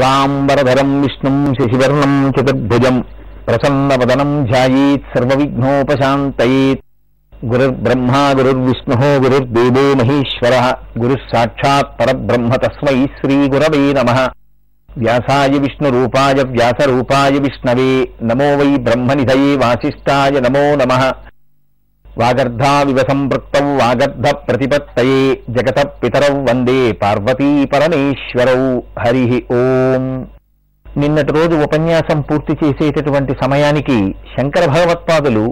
శుక్లాంబరధరం విష్ణుం శశివర్ణం చతుర్భుజం ప్రసన్నవదనం ధ్యాయేత్ సర్వవిఘ్నోపశాంతయే. గురుర్బ్రహ్మ గురుర్విష్ణు గురుర్దేవో మహేశ్వర గురుః సాక్షాత్ పరబ్రహ్మ తస్మై శ్రీ గురవే నమః. వ్యాసాయ విష్ణురూపాయ వ్యాసరూపాయ విష్ణవే నమో వై బ్రహ్మనిధయే వాసిష్ఠాయ నమో నమః. వాగర్ధావివ సంపృక్తౌ వాగర్ధ ప్రతిపత్తయే జగత పితరౌ వందే పార్వతీ పరమేశ్వరౌ. హరి ఓం. నిన్నటి రోజు ఉపన్యాసం పూర్తి చేసేటటువంటి సమయానికి శంకర భగవత్పాదులు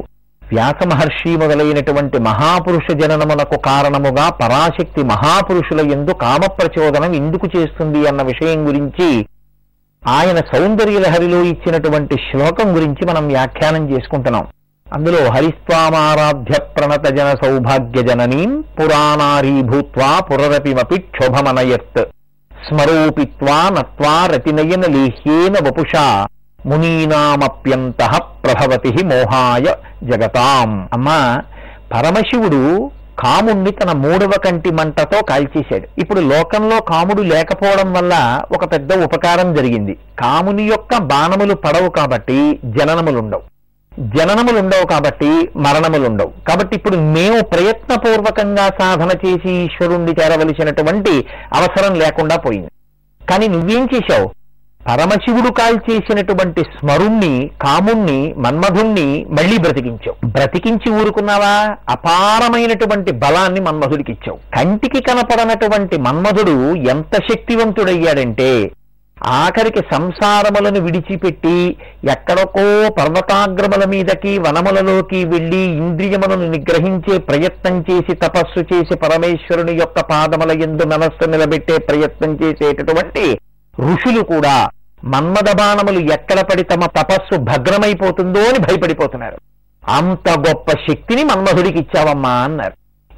వ్యాస మహర్షి మొదలైనటువంటి మహాపురుష జననమునకు కారణముగా పరాశక్తి మహాపురుషుల యందు కామ ప్రచోదనం ఎందుకు చేస్తుంది అన్న విషయం గురించి, ఆయన సౌందర్యలహరిలో ఇచ్చినటువంటి శ్లోకం గురించి మనం వ్యాఖ్యానం చేసుకుంటున్నాం. అందులో హరిస్వామారాధ్య ప్రణత జన సౌభాగ్య జననీం పురాణారీ భూత్వా పురరపిమపి క్షోభమనయత్ స్మరూపిత్వా నత్వా రతినయన లేహ్యేన వపుషా మునీనామప్యంతః ప్రభవతి మోహాయ జగతాం. అమ్మా, పరమశివుడు కాముణ్ణి తన మూడవ కంటి మంటతో కాల్చేశాడు. ఇప్పుడు లోకంలో కాముడు లేకపోవడం వల్ల ఒక పెద్ద ఉపకారం జరిగింది. కాముని యొక్క బాణములు పడవు కాబట్టి జననములుండవు, జననములుండవు కాబట్టి మరణములుండవు. కాబట్టి ఇప్పుడు మేము ప్రయత్నపూర్వకంగా సాధన చేసి ఈశ్వరుణ్ణి చేరవలసినటువంటి అవసరం లేకుండా పోయింది. కానీ నువ్వేం చేశావు? పరమశివుడు కాల్చేసినటువంటి స్మరుణ్ణి, కాముణ్ణి, మన్మధుణ్ణి మళ్లీ బ్రతికించావు. బ్రతికించి ఊరుకున్నావా? అపారమైనటువంటి బలాన్ని మన్మధుడికి ఇచ్చావు. కంటికి కనపడనటువంటి మన్మధుడు ఎంత శక్తివంతుడయ్యాడంటే, ఆఖరికి సంసారములను విడిచిపెట్టి ఎక్కడొకో పర్వతాగ్రముల మీదకి వనములలోకి వెళ్ళి ఇంద్రియములను నిగ్రహించే ప్రయత్నం చేసి తపస్సు చేసి పరమేశ్వరుని యొక్క పాదముల యందు మనస్సు నిలబెట్టే ప్రయత్నం చేసేటటువంటి ఋషులు కూడా మన్మథ బాణములు ఎక్కడ పడి తమ తపస్సు భగ్నమైపోతుందో అని భయపడిపోతున్నారు. అంత గొప్ప శక్తిని మన్మధుడికి ఇచ్చావమ్మా అన్నారు.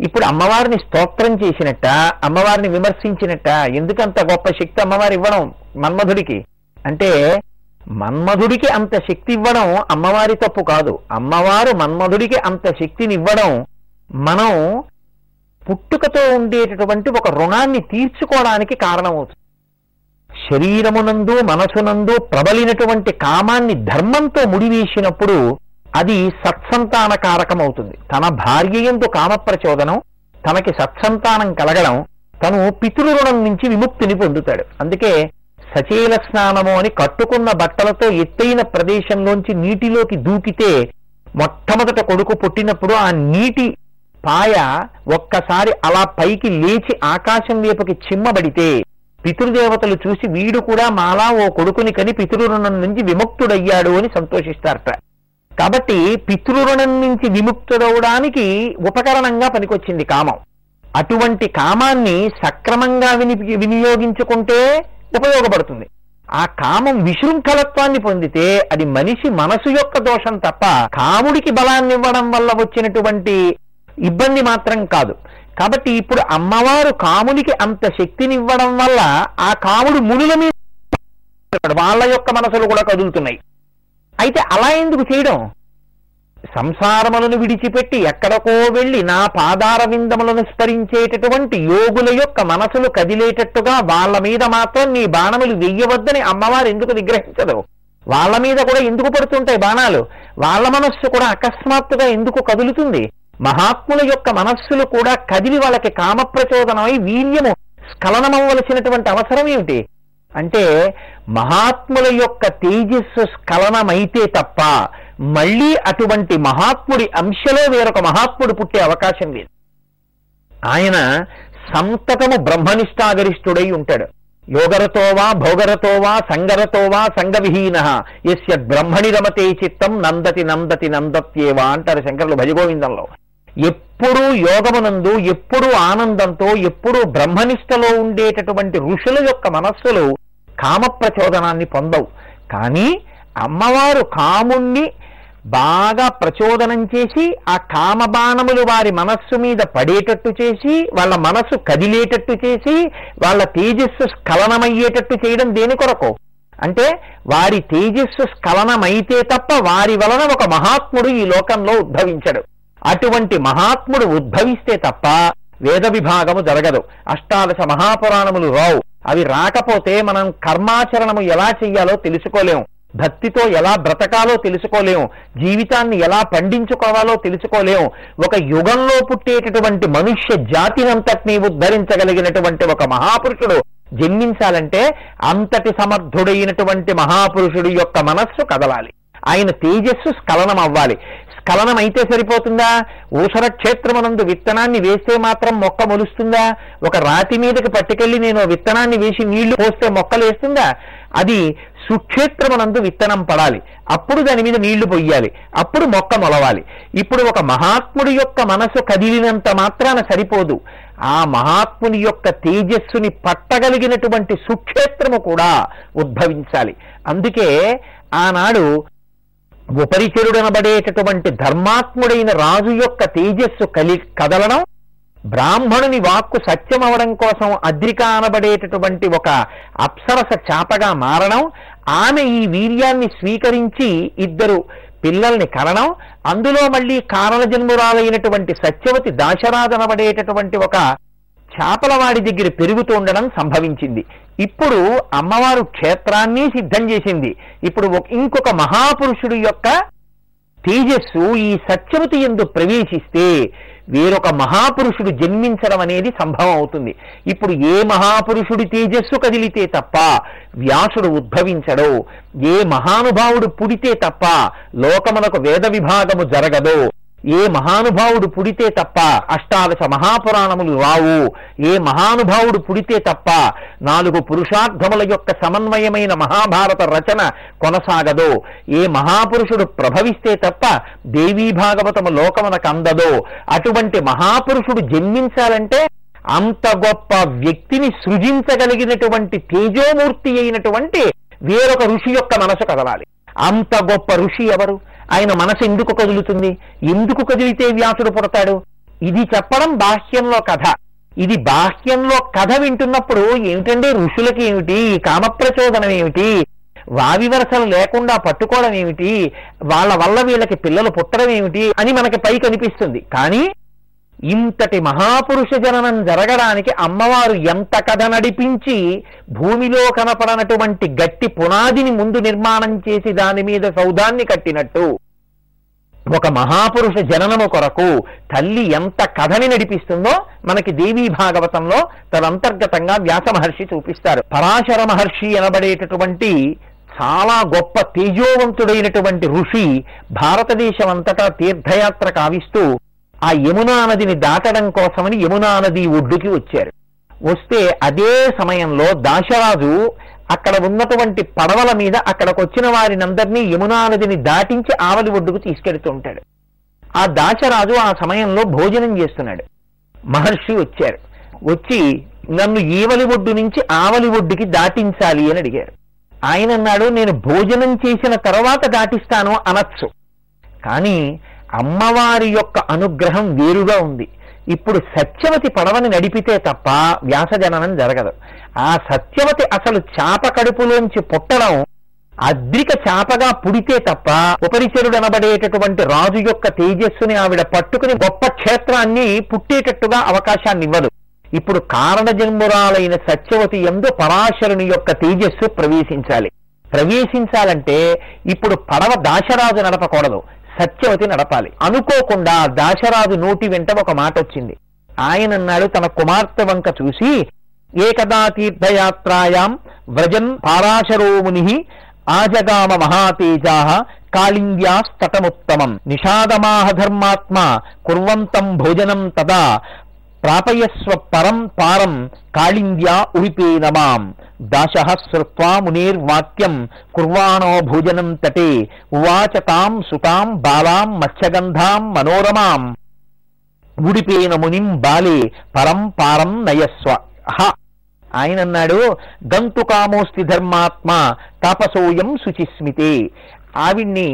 ఇప్పుడు అమ్మవారిని స్తోత్రం చేసినట్ట, అమ్మవారిని విమర్శించినట్ట, ఎందుకంత గొప్ప శక్తి అమ్మవారు ఇవ్వడం మన్మధుడికి అంటే, మన్మధుడికి అంత శక్తి ఇవ్వడం అమ్మవారి తప్పు కాదు, అమ్మవారు మన్మధుడికి అంత శక్తిని ఇవ్వడం మనం పుట్టుకతో ఉండేటటువంటి ఒక రుణాన్ని తీర్చుకోవడానికి కారణమవుతుంది. శరీరమునందు మనసునందు ప్రబలినటువంటి కామాన్ని ధర్మంతో ముడివేసినప్పుడు అది సత్సంతాన కారకం అవుతుంది. తన భార్య యందు కామ ప్రచోదనం, తనకి సత్సంతానం కలగడం, తను పితృరుణం నుంచి విముక్తిని పొందుతాడు. అందుకే సచేల స్నానము అని కట్టుకున్న బట్టలతో ఎత్తైన ప్రదేశంలోంచి నీటిలోకి దూకితే మొట్టమొదట కొడుకు పుట్టినప్పుడు ఆ నీటి పాయ ఒక్కసారి అలా పైకి లేచి ఆకాశం వైపుకి చిమ్మబడితే పితృదేవతలు చూసి వీడు కూడా మాలా ఓ కొడుకుని కని పితృరుణం నుంచి విముక్తుడయ్యాడు అని సంతోషిస్తారట. కాబట్టి పితృరుణం నుంచి విముక్తుడవడానికి ఉపకరణంగా పనికొచ్చింది కామం. అటువంటి కామాన్ని సక్రమంగా వినియోగించుకుంటే ఉపయోగపడుతుంది. ఆ కామం విశృంఖలత్వాన్ని పొందితే అది మనిషి మనసు యొక్క దోషం తప్ప కాముడికి బలాన్ని ఇవ్వడం వల్ల వచ్చినటువంటి ఇబ్బంది మాత్రం కాదు. కాబట్టి ఇప్పుడు అమ్మవారు కామునికి అంత శక్తిని ఇవ్వడం వల్ల ఆ కాముడు మునుల మీద వాళ్ళ యొక్క మనసులు కూడా కదులుతున్నాయి. అయితే అలా ఎందుకు చేయడం? సంసారములను విడిచిపెట్టి ఎక్కడికో వెళ్ళి నా పాదార విందములను స్మరించేటటువంటి యోగుల యొక్క మనసులు కదిలేటట్టుగా వాళ్ళ మీద మాత్రం నీ బాణములు వెయ్యవద్దని అమ్మవారు ఎందుకు నిగ్రహించదు? వాళ్ళ మీద కూడా ఎందుకు పడుతుంటాయి బాణాలు? వాళ్ళ మనస్సు కూడా అకస్మాత్తుగా ఎందుకు కదులుతుంది? మహాత్ముల యొక్క మనస్సులు కూడా కదిలి వాళ్ళకి కామ ప్రచోదనమై వీర్యము స్ఖలనమవ్వలసినటువంటి అవసరం ఏమిటి అంటే, మహాత్ముల యొక్క తేజస్సు స్ఖలనమైతే తప్ప మళ్ళీ అటువంటి మహాత్ముడి అంశలో వేరొక మహాత్ముడు పుట్టే అవకాశం లేదు. ఆయన సంతతము బ్రహ్మనిష్టాగరిష్ఠుడై ఉంటాడు. యోగరతోవా భోగరతోవా సంగరతోవా సంగవిహీన యస్య బ్రహ్మణి రమతే చిత్తం నందతి నందతి నందత్యేవా అంటారు శంకరులు భజగోవిందంలో. ఎప్పుడూ యోగమునందు, ఎప్పుడూ ఆనందంతో, ఎప్పుడూ బ్రహ్మనిష్టలో ఉండేటటువంటి ఋషుల యొక్క మనస్సులు కామ ప్రచోదనాన్ని పొందవు. కానీ అమ్మవారు కాముణ్ణి బాగా ప్రచోదనం చేసి ఆ కామబాణములు వారి మనస్సు మీద పడేటట్టు చేసి, వాళ్ళ మనస్సు కదిలేటట్టు చేసి, వాళ్ళ తేజస్సు స్ఖలనమయ్యేటట్టు చేయడం దేని కొరకు అంటే, వారి తేజస్సు స్ఖలనమైతే తప్ప వారి వలన ఒక మహాత్ముడు ఈ లోకంలో ఉద్భవించడు. అటువంటి మహాత్ముడు ఉద్భవిస్తే తప్ప వేద విభాగము జరగదు, అష్టాదశ మహాపురాణములు రావు. అవి రాకపోతే మనం కర్మాచరణము ఎలా చెయ్యాలో తెలుసుకోలేము, భక్తితో ఎలా బ్రతకాలో తెలుసుకోలేము, జీవితాన్ని ఎలా పండించుకోవాలో తెలుసుకోలేము. ఒక యుగంలో పుట్టేటటువంటి మనుష్య జాతినంతటినీ ఉద్ధరించగలిగినటువంటి ఒక మహాపురుషుడు జన్మించాలంటే అంతటి సమర్థుడైనటువంటి మహాపురుషుడు యొక్క మనస్సు కదలాలి, ఆయన తేజస్సు స్ఖలనం అవ్వాలి. స్ఖలనం అయితే సరిపోతుందా? ఊసర క్షేత్రమునందు విత్తనాన్ని వేస్తే మాత్రం మొక్క మొలుస్తుందా? ఒక రాతి మీదకి పట్టుకెళ్ళి నేను విత్తనాన్ని వేసి నీళ్లు పోస్తే మొక్కలు వేస్తుందా? అది సుక్షేత్రమునందు విత్తనం పడాలి, అప్పుడు దాని మీద నీళ్లు పొయ్యాలి, అప్పుడు మొక్క మొలవాలి. ఇప్పుడు ఒక మహాత్ముడి యొక్క మనసు కదిలినంత మాత్రాన సరిపోదు, ఆ మహాత్ముని యొక్క తేజస్సుని పట్టగలిగినటువంటి సుక్షేత్రము కూడా ఉద్భవించాలి. అందుకే ఆనాడు ఉపరిచరుడనబడేటటువంటి ధర్మాత్ముడైన రాజు యొక్క తేజస్సు కదలడం, బ్రాహ్మణుని వాక్కు సత్యం అవడం కోసం అద్రిక అనబడేటటువంటి ఒక అప్సరస చాపగా మారడం, ఆమె ఈ వీర్యాన్ని స్వీకరించి ఇద్దరు పిల్లల్ని కనడం, అందులో మళ్ళీ కారణజన్మురాలైనటువంటి సత్యవతి దాశరాధనబడేటటువంటి ఒక చేపలవాడి దగ్గర పెరుగుతుండడం సంభవించింది. ఇప్పుడు అమ్మవారు క్షేత్రాన్ని సిద్ధం చేసింది. ఇప్పుడు ఇంకొక మహాపురుషుడు యొక్క తేజస్సు ఈ సత్యవతి యందు ప్రవేశిస్తే వేరొక మహాపురుషుడు జన్మించడం అనేది సంభవం అవుతుంది. ఇప్పుడు ఏ మహాపురుషుడి తేజస్సు కదిలితే తప్ప వ్యాసుడు ఉద్భవించడో, ఏ మహానుభావుడు పుడితే తప్ప లోకమునకు వేద విభాగము జరగదో, ఏ మహానుభావుడు పుడితే తప్ప అష్టాదశ మహాపురాణములు రావు, ఏ మహానుభావుడు పుడితే తప్ప 4 పురుషార్థముల యొక్క సమన్వయమైన మహాభారత రచన కొనసాగదో, ఏ మహాపురుషుడు ప్రభవిస్తే తప్ప దేవీ భాగవతము లోకమునకు అందదో, అటువంటి మహాపురుషుడు జన్మించాలంటే అంత గొప్ప వ్యక్తిని సృజించగలిగినటువంటి తేజోమూర్తి అయినటువంటి వేరొక ఋషి యొక్క మనసు కదలాలి. అంత గొప్ప ఋషి ఎవరు? ఆయన మనసు ఎందుకు కదులుతుంది? ఎందుకు కదిలితే వ్యాసుడు పుడతాడు? ఇది చెప్పడం బాహ్యంలో కథ. ఇది బాహ్యంలో కథ వింటున్నప్పుడు ఏమిటంటే ఋషులకి ఏమిటి, కామప్రచోదనం ఏమిటి, వావివరసలు లేకుండా పట్టుకోవడం ఏమిటి, వాళ్ళ వల్ల వీళ్ళకి పిల్లలు పుట్టడం ఏమిటి అని మనకి పై కనిపిస్తుంది. కానీ ఇంతటి మహాపురుష జననం జరగడానికి అమ్మవారు ఎంత కథ నడిపించి భూమిలో కనపడనటువంటి గట్టి పునాదిని ముందు నిర్మాణం చేసి దాని మీద సౌధాన్ని కట్టినట్టు ఒక మహాపురుష జననము కొరకు తల్లి ఎంత కథని నడిపిస్తుందో మనకి దేవీ భాగవతంలో తదంతర్గతంగా వ్యాస మహర్షి చూపిస్తారు. పరాశర మహర్షి అనబడేటటువంటి చాలా గొప్ప తేజోవంతుడైనటువంటి ఋషి భారతదేశం అంతటా తీర్థయాత్ర కావిస్తూ ఆ యమునా నదిని దాటడం కోసమని యమునా నది ఒడ్డుకి వచ్చారు. వస్తే అదే సమయంలో దాశరాజు అక్కడ ఉన్నటువంటి పడవల మీద అక్కడికి వచ్చిన వారినందరినీ యమునా నదిని దాటించి ఆవలి ఒడ్డుకు తీసుకెడుతూ ఉంటాడు. ఆ దాశరాజు ఆ సమయంలో భోజనం చేస్తున్నాడు. మహర్షి వచ్చారు. వచ్చి నన్ను ఈవలి ఒడ్డు నుంచి ఆవలి ఒడ్డుకి దాటించాలి అని అడిగారు. ఆయన అన్నాడు, నేను భోజనం చేసిన తర్వాత దాటిస్తాను అనొచ్చు, కానీ అమ్మవారి యొక్క అనుగ్రహం వేరుగా ఉంది. ఇప్పుడు సత్యవతి పడవని నడిపితే తప్ప వ్యాసజననం జరగదు. ఆ సత్యవతి అసలు చాప కడుపులోంచి పుట్టడం అద్రిక చాపగా పుడితే తప్ప ఉపరిచరుడు అనబడేటటువంటి రాజు యొక్క తేజస్సుని ఆవిడ పట్టుకుని గొప్ప క్షేత్రాన్ని పుట్టేటట్టుగా అవకాశాన్ని ఇవ్వదు. ఇప్పుడు కారణజన్మురాలైన సత్యవతి యందు పరాశరుని యొక్క తేజస్సు ప్రవేశించాలి. ప్రవేశించాలంటే ఇప్పుడు పడవ దాశరాజు నడపకూడదు, సత్యవతి నడపాలి. అనుకోకుండా దాశరాజు నోటి వెంట ఒక మాట వచ్చింది. ఆయన అన్నాడు తన కుమార్తె వంక చూసి, ఏకదా తీర్థయాత్రాయాం వ్రజన్ పారాశరో ముని ఆజగామ మహాతేజా కాళింగ్యాస్తటముత్తమం నిషాదమాహ ధర్మాత్మ కుర్వంతం భోజనం తదా ప్రాపయస్వ పరం పారం కాళింగ్యా ఉరిపే నమాం. దాశః శ్రుత్వా మునేర్వాక్యం కుర్వాణో భోజనం తటే ఉవాచ తాం సుతాం బాలాం మత్స్యగంధాం మనోరమాం ఉడిపేన మునిం బాలే పరం పారం నయస్వ. ఆయన అన్నాడు, గంతు కామోస్తి ధర్మాత్మ తాపసోయం శుచిస్మితే. ఆవిడ్ని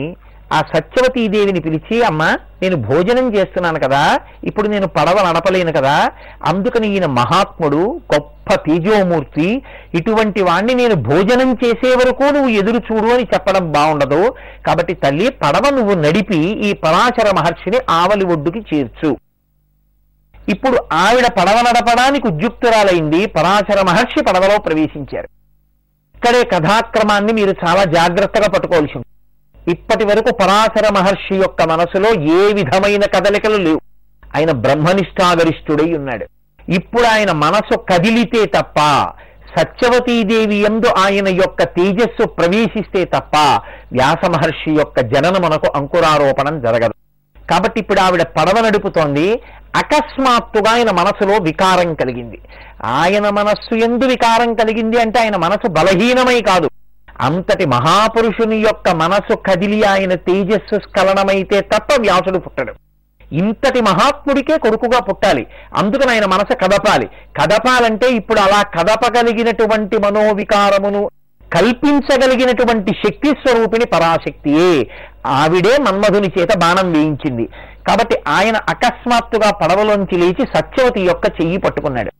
ఆ సత్యవతీదేవిని పిలిచి, అమ్మ నేను భోజనం చేస్తున్నాను కదా, ఇప్పుడు నేను పడవ నడపలేను కదా, అందుకని ఈయన మహాత్ముడు గొప్ప తేజోమూర్తి, ఇటువంటి వాణ్ణి నేను భోజనం చేసే వరకు నువ్వు ఎదురు చూడు అని చెప్పడం బాగుండదు. కాబట్టి తల్లి పడవ నువ్వు నడిపి ఈ పరాశర మహర్షిని ఆవలి ఒడ్డుకి చేర్చు. ఇప్పుడు ఆవిడ పడవ నడపడానికి ఉద్యుక్తురాలైంది. పరాశర మహర్షి పడవలో ప్రవేశించారు. ఇక్కడే కథాక్రమాన్ని మీరు చాలా జాగ్రత్తగా పట్టుకోవాల్సి ఉంది. ఇప్పటి వరకు పరాశర మహర్షి యొక్క మనసులో ఏ విధమైన కదలికలు లేవు. ఆయన బ్రహ్మనిష్టాగరిష్ఠుడై ఉన్నాడు. ఇప్పుడు ఆయన మనసు కదిలితే తప్ప, సత్యవతీదేవి యందు ఆయన యొక్క తేజస్సు ప్రవేశిస్తే తప్ప వ్యాస మహర్షి యొక్క జననమునకు అంకురారోపణం జరగదు. కాబట్టి ఇప్పుడు ఆవిడ పడవ నడుపుతోంది. అకస్మాత్తుగా ఆయన మనసులో వికారం కలిగింది. ఆయన మనస్సు ఎందు వికారం కలిగింది అంటే ఆయన మనసు బలహీనమై కాదు, అంతటి మహాపురుషుని యొక్క మనసు కదిలి ఆయన తేజస్సు స్ఖలనమైతే తప్ప వ్యాసుడు పుట్టడు. ఇంతటి మహాత్ముడికే కొడుకుగా పుట్టాలి, అందుకని ఆయన మనసు కదపాలి. కదపాలంటే ఇప్పుడు అలా కదపగలిగినటువంటి మనోవికారమును కల్పించగలిగినటువంటి శక్తి స్వరూపిణి పరాశక్తియే. ఆవిడే మన్మధుని చేత బాణం వేయించింది. కాబట్టి ఆయన అకస్మాత్తుగా పడవలోంచి లేచి సత్యవతి యొక్క చెయ్యి పట్టుకున్నాడు.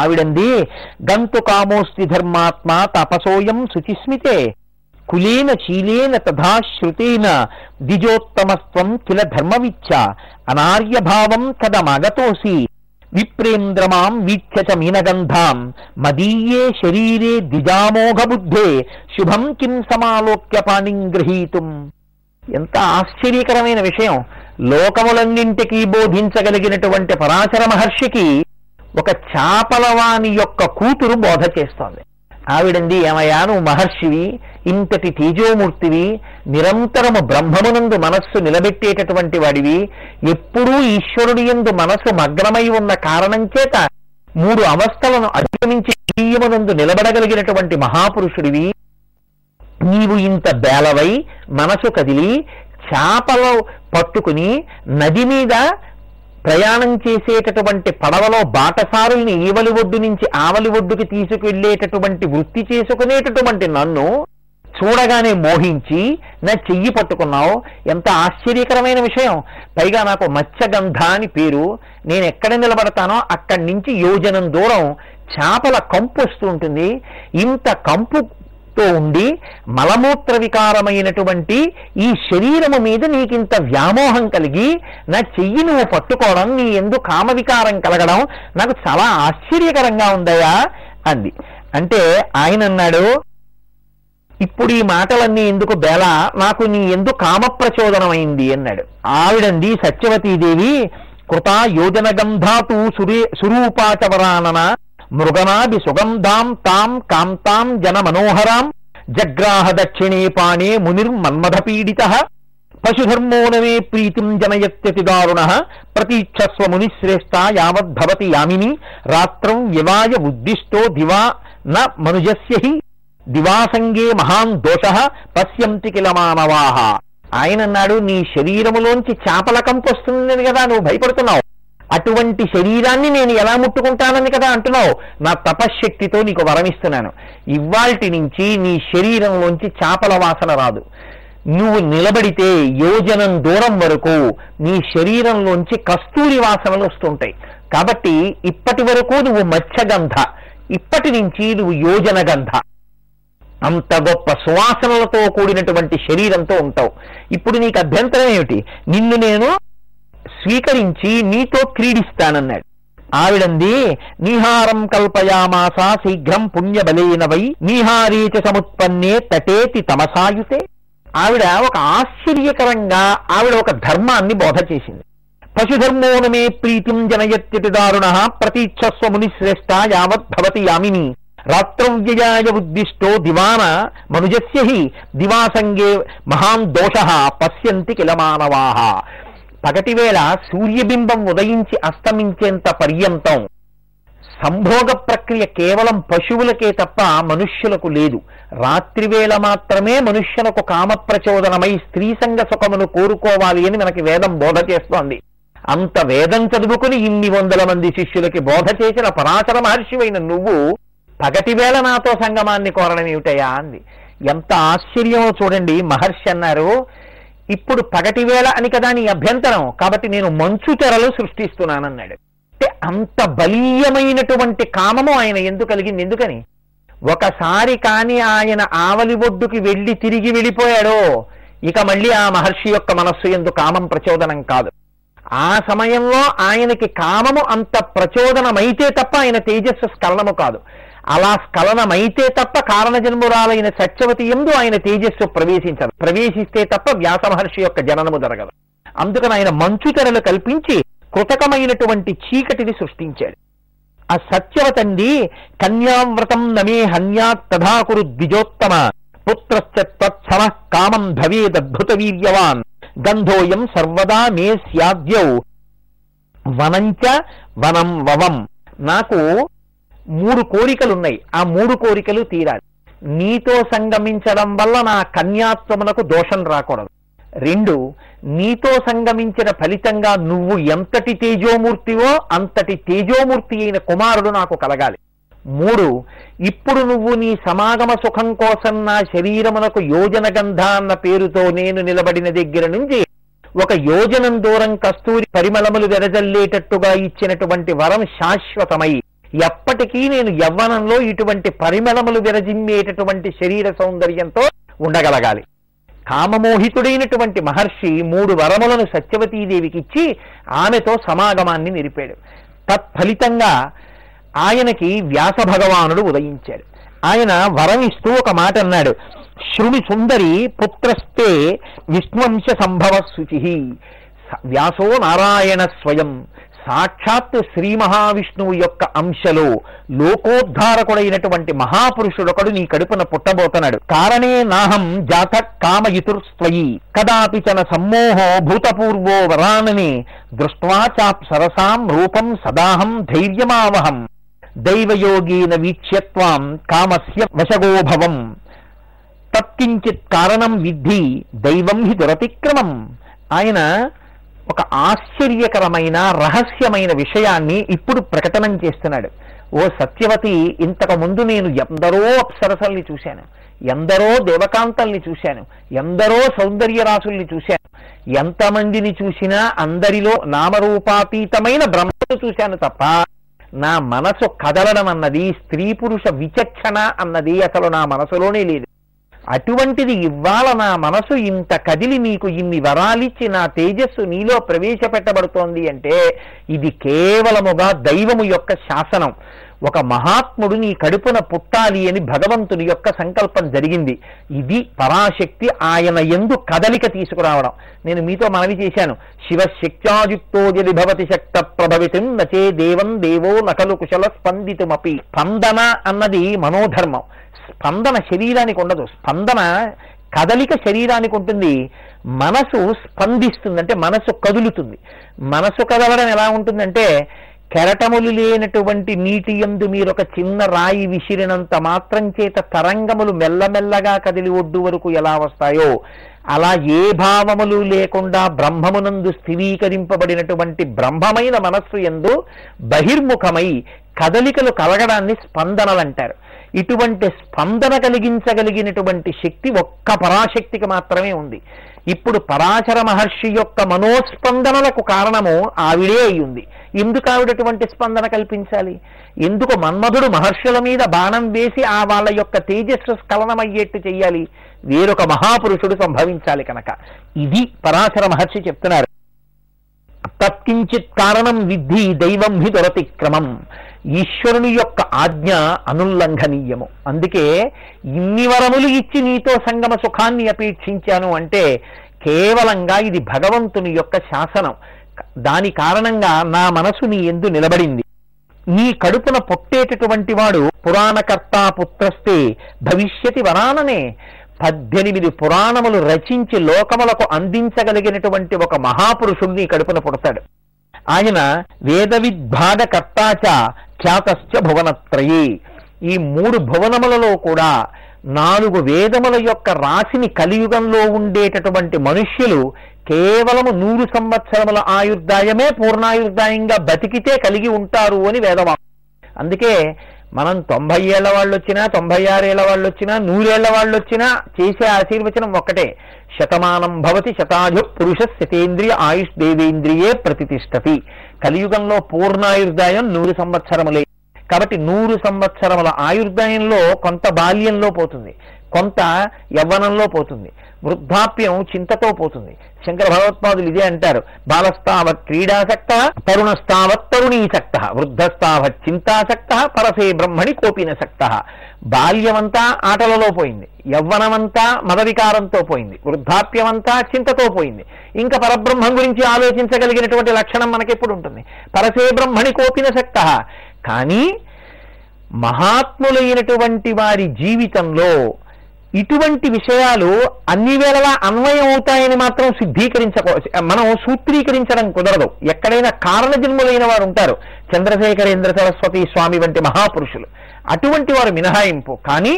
ఆవిడంది, గంతు కామోస్తి ధర్మాత్మ తపసోయం శుచిస్మితే కులేన చీలేన తథా శ్రుతేన ద్విజోత్తమస్వం కిల ధర్మవిచ్చ అనార్యభావం కదమాగతోసి విప్రేంద్రమాం వీక్షచ మీనగంధాం మదీయే శరీరే ద్విజామోఘ బుద్ధే శుభం కిం సమాలోక్య పాణిం గ్రహీతుం. ఎంత ఆశ్చర్యకరమైన విషయం! లోకములన్నింటికీ బోధించగలిగినటువంటి పరాశర మహర్షికి ఒక చాపలవాణి యొక్క కూతురు బోధ చేస్తోంది. ఆవిడంది, ఏమయ్యా నువ్వు మహర్షివి, ఇంతటి తేజోమూర్తివి, నిరంతరము బ్రహ్మమునందు మనస్సు నిలబెట్టేటటువంటి వాడివి, ఎప్పుడూ ఈశ్వరుడి యందు మనస్సు మగ్నమై ఉన్న కారణం చేత మూడు అవస్థలను అధిగమించి నియమనందు నిలబడగలిగినటువంటి మహాపురుషుడివి. నీవు ఇంత బేలవై మనసు కదిలి చేపలో పట్టుకుని నది మీద ప్రయాణం చేసేటటువంటి పడవలో బాటసారుల్ని ఈవలి ఒడ్డు నుంచి ఆవలి ఒడ్డుకి తీసుకువెళ్ళేటటువంటి వృత్తి చేసుకునేటటువంటి నన్ను చూడగానే మోహించి నా చెయ్యి పట్టుకున్నావు. ఎంత ఆశ్చర్యకరమైన విషయం! పైగా నాకు మత్స్యగంధ అని పేరు. నేను ఎక్కడ నిలబడతానో అక్కడి నుంచి యోజనం దూరం చేపల కంపు వస్తూ ఉంటుంది. ఇంత కంపుతో ఉండి మలమూత్ర వికారమైనటువంటి ఈ శరీరము మీద నీకింత వ్యామోహం కలిగి నా చెయ్యి నువ్వు పట్టుకోవడం, నీ ఎందు కామవికారం కలగడం నాకు చాలా ఆశ్చర్యకరంగా ఉందయా అంది. అంటే ఆయన అన్నాడు, ఇప్పుడు ఈ మాటలన్నీ ఎందుకు బేలా, నాకు నీ ఎందు కామప్రచోదనమైంది అన్నాడు. ఆవిడంది, సత్యవతీదేవి, కృత యోజనగంధాతు సురూపాచవరానన మృగనాభి సుగంధాం తాం కాంతాం జన మనోహరాం జగ్రాహ దక్షిణే పాణే మునిర్మన్మథ పీడిత పశుధర్మోనమే ప్రీతిం జనయత్యతి దారుణ ప్రతీక్షస్వ మునిశ్రేష్ఠ యావద్భవతి యామిని రాత్రం వివాయ ఉద్దిష్టో దివా న మనుజస్య హి దివాసంగే మహాన్ దోష పశ్యంతి కిల మానవాహ. ఆయన అన్నాడు, నీ శరీరములోంచి చేపల కంపు వస్తుందని కదా నువ్వు భయపడుతున్నావు, అటువంటి శరీరాన్ని నేను ఎలా ముట్టుకుంటానని కదా అంటున్నావు. నా తపశ్శక్తితో నీకు వరమిస్తున్నాను, ఇవాల్టి నుంచి నీ శరీరంలోంచి చేపల వాసన రాదు. నువ్వు నిలబడితే యోజనం దూరం వరకు నీ శరీరంలోంచి కస్తూరి వాసనలు వస్తుంటాయి. కాబట్టి ఇప్పటి వరకు నువ్వు మత్స్యగంధ, ఇప్పటి నుంచి నువ్వు యోజన గంధ. అంత గొప్ప సువాసనలతో కూడినటువంటి శరీరంతో ఉంటావు. ఇప్పుడు నీకు అభ్యంతరం ఏమిటి? నిన్ను నేను స్వీకరించి నీతో క్రీడిస్తానన్నాడు. ఆవిడంది, నీహారం కల్పయామాస శీఘ్రం పుణ్యబలైన వై నీహారీచ సముత్పన్నే తటేతి తమసాయుతే. ఆవిడ ఒక ఆశ్చర్యకరంగా ఆవిడ ఒక ధర్మాన్ని బోధ చేసింది. పశుధర్మోనమే ప్రీతిం జనయత్యతి దారుణ ప్రతీక్షస్వ మునిశ్రేష్ఠ యావద్భవతి యామిని రాత్రవ్యయాయ ఉద్దిష్టో దివాన మనుజస్య హి దివాసంగే మహాం దోష పశ్యంతి కిల మానవాహ. పగటివేళ సూర్యబింబం ఉదయించి అస్తమించేంత పర్యంతం సంభోగ ప్రక్రియ కేవలం పశువులకే తప్ప మనుష్యులకు లేదు. రాత్రివేళ మాత్రమే మనుష్యులకు కామప్రచోదనమై స్త్రీ సంగ సుఖమును కోరుకోవాలి అని మనకి వేదం బోధ చేస్తోంది. అంత వేదం చదువుకుని ఇన్ని వందల మంది శిష్యులకి బోధ చేసిన పరాశర మహర్షివైన నువ్వు పగటివేళ నాతో సంగమాన్ని కోరడం ఏమిటయా అంది. ఎంత ఆశ్చర్యమో చూడండి. మహర్షి అన్నారు, ఇప్పుడు పగటివేళ అని కదా నీ అభ్యంతరం, కాబట్టి నేను మంచు తెరలు సృష్టిస్తున్నానన్నాడు. అంటే అంత బలీయమైనటువంటి కామము ఆయన ఎందుకు కలిగింది? ఎందుకని ఒకసారి కానీ ఆయన ఆవలి ఒడ్డుకి వెళ్ళి తిరిగి వెళ్ళిపోయాడో ఇక మళ్ళీ ఆ మహర్షి యొక్క మనస్సు ఎందు కామం ప్రచోదనం కాదు. ఆ సమయంలో ఆయనకి కామము అంత ప్రచోదనమైతే తప్ప ఆయన తేజస్సు స్ఖలనము కాదు. అలా స్ఖలనమైతే తప్ప కారణజన్మురాలైన సత్యవతి యందు ఆయన తేజస్సు ప్రవేశించదు. ప్రవేశిస్తే తప్ప వ్యాస మహర్షి యొక్క జననము జరగదు. అందుకని ఆయన మంచు తెరలు కల్పించి కృతకమైనటువంటి చీకటిని సృష్టించాడు. ఆ సత్యవతండి కన్యావ్రతం నమే హన్యా తధాకురు ద్విజోత్తమ పుత్రశ్చత్వత్సమ కామం భవేదద్భుత వీర్యవాన్ గంధోయం సర్వదా మే స్యాద్యౌ వనంచ వనం వవం. నాకు 3 కోరికలున్నాయి, ఆ 3 కోరికలు తీరాలి. నీతో సంగమించడం వల్ల నా కన్యాత్వమునకు దోషం రాకూడదు. 2, నీతో సంగమించిన ఫలితంగా నువ్వు ఎంతటి తేజోమూర్తివో అంతటి తేజోమూర్తి అయిన కుమారుడు నాకు కలగాలి. 3, ఇప్పుడు నువ్వు నీ సమాగమ సుఖం కోసం నా శరీరమునకు యోజన గంధ అన్న పేరుతో నేను నిలబడిన దగ్గర నుంచి ఒక యోజనం దూరం కస్తూరి పరిమళములు వెరజల్లేటట్టుగా ఇచ్చినటువంటి వరం శాశ్వతమై ఎప్పటికీ నేను యవ్వనంలో ఇటువంటి పరిమళములు విరజిమ్మేటటువంటి శరీర సౌందర్యంతో ఉండగలగాలి. కామమోహితుడైనటువంటి మహర్షి 3 వరములను సత్యవతీదేవికి ఇచ్చి ఆమెతో సమాగమాన్ని నిలిపాడు. తత్ఫలితంగా ఆయనకి వ్యాస భగవానుడు ఉదయించాడు. ఆయన వరం ఇస్తూ ఒక మాట అన్నాడు, శృణి సుందరి పుత్రస్తే విష్ణువంశ సంభవ శుచి వ్యాసో నారాయణ స్వయం సాక్షాత్ శ్రీ మహావిష్ణువు యొక్క అంశలో లోకోద్ధారకుడైనటువంటి మహాపురుషుడొకడు నీ కడుపున పుట్టబోతున్నాడు. కారణే నాహం జాత కామయుతుర్స్వయి కదాపి తన సమ్మోహో భూతపూర్వో వరాననే దృష్ట్వా చాప్ సరసాం రూపం సదాహం ధైర్యమావహం దైవయోగీన వీక్ష్యత్వాం కామస్య వశగోభవం తత్కించిత్ కారణం విద్ధి దైవం హి దురతిక్రమం. ఆయన ఒక ఆశ్చర్యకరమైన రహస్యమైన విషయాన్ని ఇప్పుడు ప్రకటనం చేస్తున్నాడు. ఓ సత్యవతి, ఇంతకుముందు నేను ఎందరో అప్సరసల్ని చూశాను, ఎందరో దేవకాంతల్ని చూశాను, ఎందరో సౌందర్యరాసుల్ని చూశాను. ఎంతమందిని చూసినా అందరిలో నామరూపాతీతమైన బ్రహ్మను చూశాను తప్ప నా మనసు కదలడం అన్నది, స్త్రీ పురుష విచక్షణ అన్నది అసలు నా మనసులోనే లేదు. అటువంటిది ఇవ్వాల నా మనసు ఇంత కదిలి నీకు ఇన్ని వరాలిచ్చి నా తేజస్సు నీలో ప్రవేశపెట్టబడుతోంది అంటే ఇది కేవలముగా దైవము యొక్క శాసనం. ఒక మహాత్ముడు నీ కడుపున పుట్టాలి అని భగవంతుని యొక్క సంకల్పం జరిగింది. ఇది పరాశక్తి ఆయన యందు కదలిక తీసుకురావడం. నేను మీతో మనవి చేశాను, శివశక్త్యాయుక్తో యది భవతి శక్త ప్రభవితం నచే దేవం దేవో నకలు కుశల స్పందితుమపి. స్పందన అన్నది మనోధర్మం. స్పందన శరీరానికి ఉండదు. స్పందన కదలిక శరీరానికి ఉంటుంది. మనసు స్పందిస్తుంది అంటే మనసు కదులుతుంది. మనసు కదలడం ఎలా ఉంటుందంటే కెరటములు లేనటువంటి నీటి యందు మీరు ఒక చిన్న రాయి విసిరినంత మాత్రం చేత తరంగములు మెల్లమెల్లగా కదిలి ఒడ్డు వరకు ఎలా వస్తాయో అలా ఏ భావములు లేకుండా బ్రహ్మమునందు స్థిరీకరింపబడినటువంటి బ్రహ్మమైన మనస్సు యందు బహిర్ముఖమై కదలికలు కలగడాన్ని స్పందనలు అంటారు. ఇటువంటి స్పందన కలిగించగలిగినటువంటి శక్తి ఒక్క పరాశక్తికి మాత్రమే ఉంది. ఇప్పుడు పరాశర మహర్షి యొక్క మనోస్పందనలకు కారణము ఆవిడే అయి ఉంది. ఎందుకు ఆవిడటువంటి స్పందన కల్పించాలి? ఎందుకు మన్మధుడు మహర్షుల మీద బాణం వేసి ఆ వాళ్ళ యొక్క తేజస్సు స్ఖలనమయ్యేట్టు చెయ్యాలి? వేరొక మహాపురుషుడు సంభవించాలి కనుక. ఇది పరాశర మహర్షి చెప్తున్నారు. తత్కించిత్ కారణం విద్ధి దైవం హి దురతిక్రమం. ఈశ్వరుని యొక్క ఆజ్ఞ అనుల్లంఘనీయము. అందుకే ఇన్ని వరములు ఇచ్చి నీతో సంగమ సుఖాన్ని అపేక్షించాను అంటే కేవలంగా ఇది భగవంతుని యొక్క శాసనం. దాని కారణంగా నా మనసు నీ యందు నిలబడింది. నీ కడుపున పుట్టేటటువంటి వాడు పురాణకర్తా పుత్రస్తే భవిష్యతి వరాననే 18 పురాణములు రచించి లోకములకు అందించగలిగినటువంటి ఒక మహాపురుషుణ్ణి కడుపున పుడతాడు. ఆయన వేదవిద్భాగకర్తాచ ఖ్యాతశ్చ భువనత్రయీ. ఈ 3 భువనములలో కూడా 4 వేదముల యొక్క రాశిని కలియుగంలో ఉండేటటువంటి మనుష్యులు కేవలము 100 సంవత్సరముల ఆయుర్దాయమే పూర్ణాయుర్దాయంగా బతికితే కలిగి ఉంటారు అని వేదవాక్యం. అందుకే మనం 90 ఏళ్ల వాళ్ళు వచ్చినా 96 ఏళ్ల వాళ్ళు వచ్చినా 100 ఏళ్ల వాళ్ళు వచ్చినా చేసే ఆశీర్వచనం ఒక్కటే, శతమానం భవతి శతాయు పురుష శతేంద్రియ ఆయుష్ దేవేంద్రియే ప్రతిష్టతి. కలియుగంలో పూర్ణాయుర్దాయం 100 సంవత్సరములే. కాబట్టి 100 సంవత్సరముల ఆయుర్దాయంలో కొంత బాల్యంలో పోతుంది, కొంత యవ్వనంలో పోతుంది, వృద్ధాప్యం చింతతో పోతుంది. శంకర భగవత్పాదులు ఇదే అంటారు, బాలస్థావత్ క్రీడాసక్త తరుణస్థావత్ తరుణీసక్త వృద్ధస్థావత్ చింతాసక్త పరసే బ్రహ్మణి కోపినసక్త. బాల్యమంతా ఆటలలో పోయింది, యవ్వనమంతా మదవికారంతో పోయింది, వృద్ధాప్యమంతా చింతతో పోయింది. ఇంకా పరబ్రహ్మం గురించి ఆలోచించగలిగినటువంటి లక్షణం మనకెప్పుడు ఉంటుంది? పరసే బ్రహ్మణి కోపినసక్త. కానీ మహాత్ములైనటువంటి వారి జీవితంలో ఇటువంటి విషయాలు అన్ని వేళలా అన్వయం అవుతాయని మాత్రం మనం సూత్రీకరించడం కుదరదు. ఎక్కడైనా కారణజన్ములైన వారు ఉంటారు, చంద్రశేఖరేంద్ర సరస్వతి స్వామి వంటి మహాపురుషులు, అటువంటి వారు మినహాయింపు. కానీ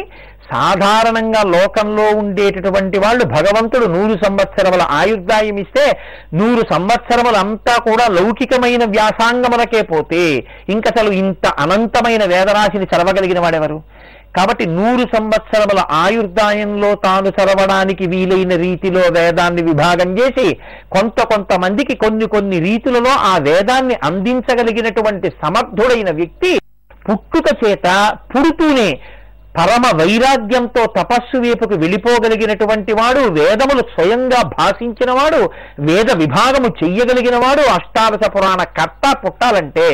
సాధారణంగా లోకంలో ఉండేటటువంటి వాళ్ళు భగవంతుడు 100 సంవత్సరముల ఆయుర్దాయం ఇస్తే 100 సంవత్సరములంతా కూడా లౌకికమైన వ్యాసాంగములకే పోతే ఇంకసలు ఇంత అనంతమైన వేదరాశిని చదవగలిగిన వాడెవరు? కాబట్టి 100 సంవత్సరముల ఆయుర్దాయంలో తాను చదవడానికి వీలైన రీతిలో వేదాన్ని విభాగం చేసి కొంతమందికి కొన్ని రీతులలో ఆ వేదాన్ని అందించగలిగినటువంటి సమర్థుడైన వ్యక్తి పుట్టుక చేత పుడుతూనే పరమ వైరాగ్యంతో తపస్సు వైపుకు వెళ్ళిపోగలిగినటువంటి వాడు, వేదములు స్వయంగా భాషించిన వాడు, వేద విభాగము చెయ్యగలిగిన వాడు, అష్టాదశ పురాణ కర్త పుట్టాలంటే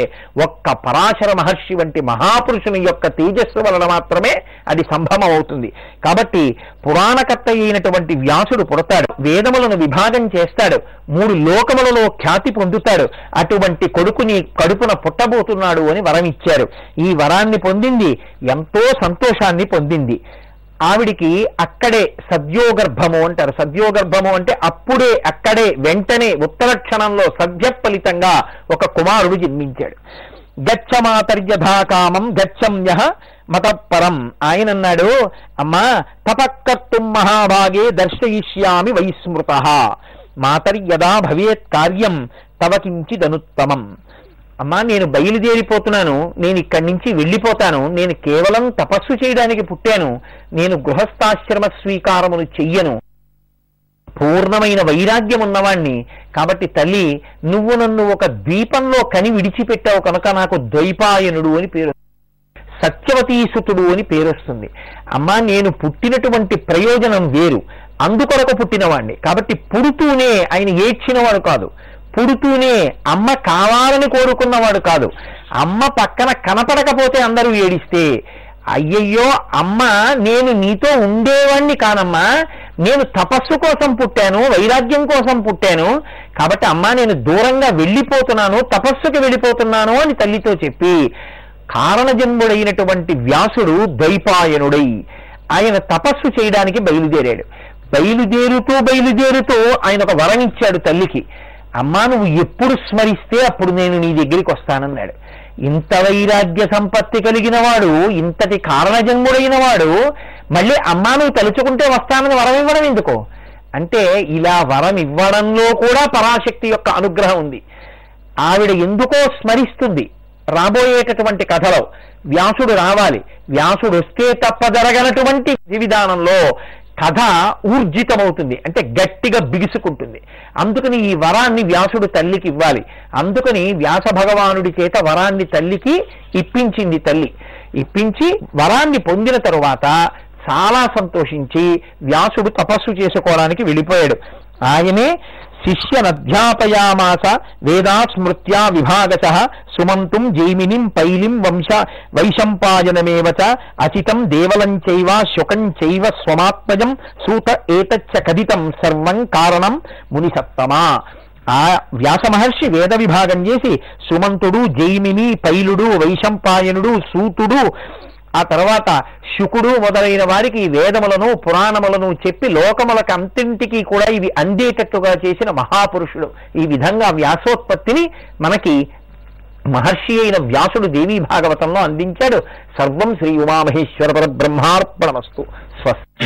ఒక్క పరాశర మహర్షి వంటి మహాపురుషుని యొక్క తేజస్సు వలన మాత్రమే అది సంభవం అవుతుంది. కాబట్టి పురాణకర్త అయినటువంటి వ్యాసుడు పుడతాడు, వేదములను విభాగం చేస్తాడు, 3 లోకములలో ఖ్యాతి పొందుతాడు. అటువంటి కొడుకుని కడుపున పుట్టబోతున్నాడు అని వరం ఇచ్చారు. ఈ వరాన్ని పొందింది, ఎంతో సంతోషాన్ని పొందింది. ఆవిడికి అక్కడే సద్యోగర్భము అంటారు. సద్యోగర్భము అంటే అప్పుడే, అక్కడే, వెంటనే, ఉత్తర క్షణంలో సద్య ఫలితంగా ఒక కుమారుడు జన్మించాడు. గచ్చమాతర్యథా కామం గచ్చమ్యః మతపరం. ఆయన అన్నాడు, అమ్మా, తపకర్తుం మహాభాగే దర్శయిష్యామి వైస్మృతః మాతర్యదా భవేత్ కార్యం తవ కించిదనుత్తమం. అమ్మా, నేను బయలుదేరిపోతున్నాను, నేను ఇక్కడి నుంచి వెళ్ళిపోతాను, నేను కేవలం తపస్సు చేయడానికి పుట్టాను, నేను గృహస్థాశ్రమ స్వీకారమును చెయ్యను, పూర్ణమైన వైరాగ్యం ఉన్నవాణ్ణి. కాబట్టి తల్లి, నువ్వు నన్ను ఒక ద్వీపంలో కని విడిచిపెట్టావు కనుక నాకు ద్వైపాయనుడు అని పేరు, సత్యవతీసుతుడు అని పేరు వస్తుంది. అమ్మా, నేను పుట్టినటువంటి ప్రయోజనం వేరు, అందుకొరకు పుట్టినవాణ్ణి. కాబట్టి పుడుతూనే ఆయన ఏడ్చినవాడు కాదు, పుడుతూనే అమ్మ కావాలని కోరుకున్నవాడు కాదు, అమ్మ పక్కన కనపడకపోతే అందరూ ఏడిస్తే అయ్యయ్యో అమ్మ నేను నీతో ఉండేవాణ్ణి కానమ్మా, నేను తపస్సు కోసం పుట్టాను, వైరాగ్యం కోసం పుట్టాను, కాబట్టి అమ్మ నేను దూరంగా వెళ్ళిపోతున్నాను, తపస్సుకి వెళ్ళిపోతున్నాను అని తల్లితో చెప్పి కారణజన్ముడైనటువంటి వ్యాసుడు ద్వైపాయనుడై ఆయన తపస్సు చేయడానికి బయలుదేరాడు. బయలుదేరుతూ ఆయన ఒక వరం ఇచ్చాడు తల్లికి, అమ్మా నువ్వు ఎప్పుడు స్మరిస్తే అప్పుడు నేను నీ దగ్గరికి వస్తానన్నాడు. ఇంత వైరాగ్య సంపత్తి కలిగిన వాడు, ఇంతటి కారణజన్ముడైన వాడు మళ్ళీ అమ్మా నువ్వు తలుచుకుంటే వస్తానని వరం ఇవ్వడం ఎందుకు అంటే, ఇలా వరం ఇవ్వడంలో కూడా పరాశక్తి యొక్క అనుగ్రహం ఉంది. ఆవిడ ఎందుకో స్మరిస్తుంది. రాబోయేటటువంటి కథలో వ్యాసుడు రావాలి, వ్యాసుడు వస్తే తప్ప జరగనటువంటి విధానంలో కథ ఊర్జితమవుతుంది, అంటే గట్టిగా బిగుసుకుంటుంది. అందుకని ఈ వరాన్ని వ్యాసుడు తల్లికి ఇవ్వాలి. అందుకని వ్యాస భగవానుడి చేత వరాన్ని తల్లికి ఇప్పించింది తల్లి. ఇప్పించి వరాన్ని పొందిన తరువాత చాలా సంతోషించి వ్యాసుడు తపస్సు చేసుకోవడానికి వెళ్ళిపోయాడు. ఆయనే శిష్యనధ్యాపయామాస వేదా స్మృత్యా విభాగశ సుమంతుం జైమినిం పైలిం వంశ వైశంపాయనమేవచ అచితం దేవలం చైవ శుకం చైవ స్వమాత్మజం సూత ఏతచ్చ కథితం సర్వం కారణం మునిసత్తమా. ఆ వ్యాస మహర్షి వేద విభాగం చేసి సుమంతుడు, జైమిని, పైలుడు, వైశంపాయనుడు, సూతుడు, ఆ తర్వాత శుకుడు మొదలైన వారికి వేదములను పురాణములను చెప్పి లోకములకు అంతింటికి కూడా ఇవి అందేటట్టుగా చేసిన మహాపురుషుడు. ఈ విధంగా వ్యాసోత్పత్తిని మనకి మహర్షి అయిన వ్యాసుడు దేవీ భాగవతంలో అందించాడు. సర్వం శ్రీ ఉమామహేశ్వర పరబ్రహ్మార్పణమస్తు. స్వస్తి.